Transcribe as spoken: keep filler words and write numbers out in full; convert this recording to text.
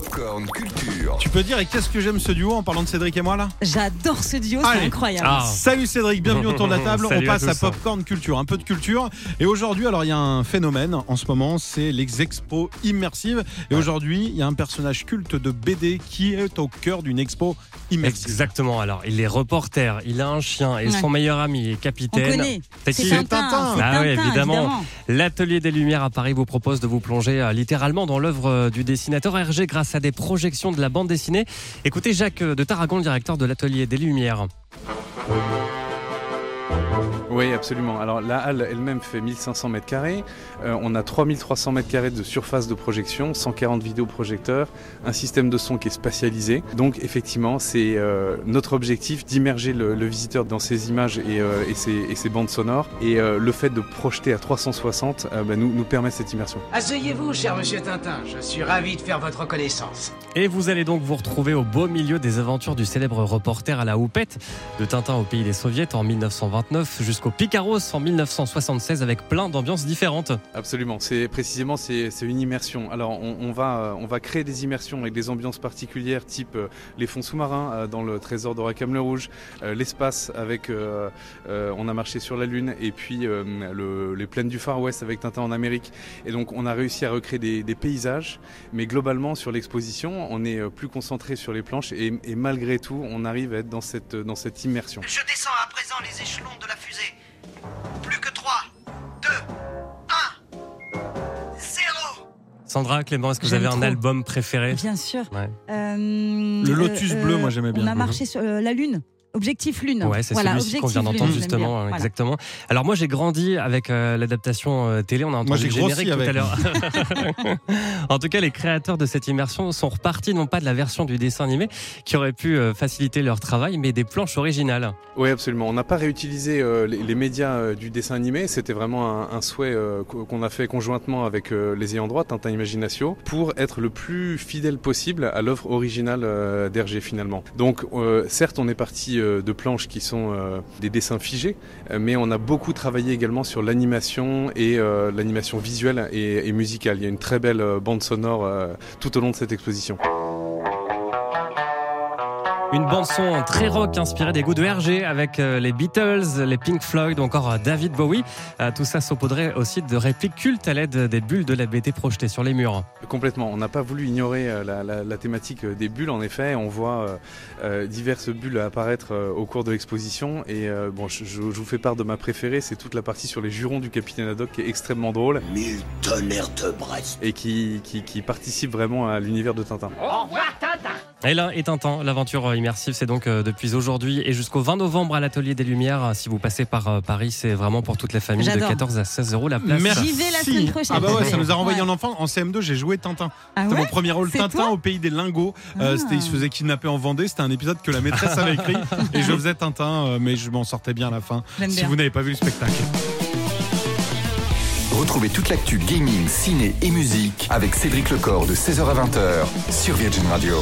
Popcorn Culture. Tu peux dire, et qu'est-ce que j'aime ce duo en parlant de Cédric et moi là ? J'adore ce duo, c'est Allez. incroyable. Ah. Salut Cédric, bienvenue autour de la table. On passe à, à Popcorn Culture, un peu de culture. Et aujourd'hui, alors il y a un phénomène en ce moment, c'est les expos immersives. Et ouais. aujourd'hui, il y a un personnage culte de B D qui est au cœur d'une expo immersive. Exactement, alors il est reporter, il a un chien et ouais. son meilleur ami est capitaine. C'est, c'est Tintin. Tintin. C'est ah Tintin, oui, évidemment. évidemment. L'Atelier des Lumières à Paris vous propose de vous plonger littéralement dans l'œuvre du dessinateur Hergé grâce à des projections de la bande dessinée. Écoutez Jacques de Tarragon, le directeur de l'Atelier des Lumières. Oui, absolument. Alors la halle elle-même fait mille cinq cents mètres carrés. Euh, on a trois mille trois cents mètres carrés de surface de projection, cent quarante vidéoprojecteurs, un système de son qui est spatialisé. Donc effectivement, c'est euh, notre objectif d'immerger le, le visiteur dans ces images et, euh, et, ces, et ces bandes sonores. Et euh, le fait de projeter à trois cent soixante euh, bah, nous, nous permet cette immersion. Asseyez-vous, cher monsieur Tintin. Je suis ravi de faire votre connaissance. Et vous allez donc vous retrouver au beau milieu des aventures du célèbre reporter à la houppette, de Tintin au pays des soviets en mille neuf cent vingt-neuf jusqu'au Picaros en mille neuf cent soixante-seize, avec plein d'ambiances différentes. Absolument, c'est précisément c'est, c'est une immersion. Alors on, on, va, on va créer des immersions avec des ambiances particulières, type euh, les fonds sous-marins euh, dans le Trésor de Rackham le Rouge, euh, l'espace avec euh, euh, On a marché sur la lune, et puis euh, le, les plaines du Far West avec Tintin en Amérique. Et donc on a réussi à recréer des, des paysages, mais globalement sur l'exposition, on est plus concentré sur les planches et, et malgré tout, on arrive à être dans cette, dans cette immersion. Je descends à présent les échelons de la fusée. Plus que trois, deux, un, zéro. Sandra, Clément, est-ce que J'aime vous avez trop. un album préféré ? Bien sûr. Ouais. Euh, Le Lotus euh, bleu, moi j'aimais bien. On a marché sur euh, la lune. Objectif Lune. Ouais, c'est voilà, celui-ci qu'on vient d'entendre lune, justement. Voilà. Exactement. Alors moi j'ai grandi avec euh, l'adaptation euh, télé, on a entendu le générique tout à l'heure. En tout cas, les créateurs de cette immersion sont repartis non pas de la version du dessin animé qui aurait pu euh, faciliter leur travail, mais des planches originales. Oui, absolument. On n'a pas réutilisé euh, les, les médias euh, du dessin animé, c'était vraiment un, un souhait euh, qu'on a fait conjointement avec euh, les ayants droit, Tintin Imaginatio, pour être le plus fidèle possible à l'œuvre originale euh, d'Hergé finalement. Donc euh, certes, on est parti de planches qui sont euh, des dessins figés, mais on a beaucoup travaillé également sur l'animation et euh, l'animation visuelle et, et musicale. Il y a une très belle bande sonore euh, tout au long de cette exposition. Une bande-son très rock inspirée des goûts de Hergé avec les Beatles, les Pink Floyd ou encore David Bowie. Tout ça saupoudrait aussi de répliques cultes à l'aide des bulles de la B D projetées sur les murs. Complètement, on n'a pas voulu ignorer la, la, la thématique des bulles. En effet, on voit euh, diverses bulles apparaître euh, au cours de l'exposition. Et euh, bon, je, je vous fais part de ma préférée, c'est toute la partie sur les jurons du Capitaine Haddock qui est extrêmement drôle. Mille tonnerres de Brest. Et qui, qui, qui participe vraiment à l'univers de Tintin. Au revoir Tintin. Et là, et Tintin, l'aventure immersive, c'est donc depuis aujourd'hui et jusqu'au vingt novembre à l'Atelier des Lumières. Si vous passez par Paris, c'est vraiment pour toute la famille. J'adore. De quatorze à seize euros la place. Merci. J'y vais la semaine prochaine. Ah bah ouais, ça nous a renvoyé ouais. en enfant. En C M deux, j'ai joué Tintin. Ah c'était ouais mon premier rôle, c'est Tintin au pays des lingots. Ah. Euh, c'était, il se faisait kidnapper en Vendée. C'était un épisode que la maîtresse avait écrit. Et je faisais Tintin, mais je m'en sortais bien à la fin. J'aime si bien. Vous n'avez pas vu le spectacle. Retrouvez toute l'actu gaming, ciné et musique avec Cédric Lecor de seize heures à vingt heures sur Virgin Radio.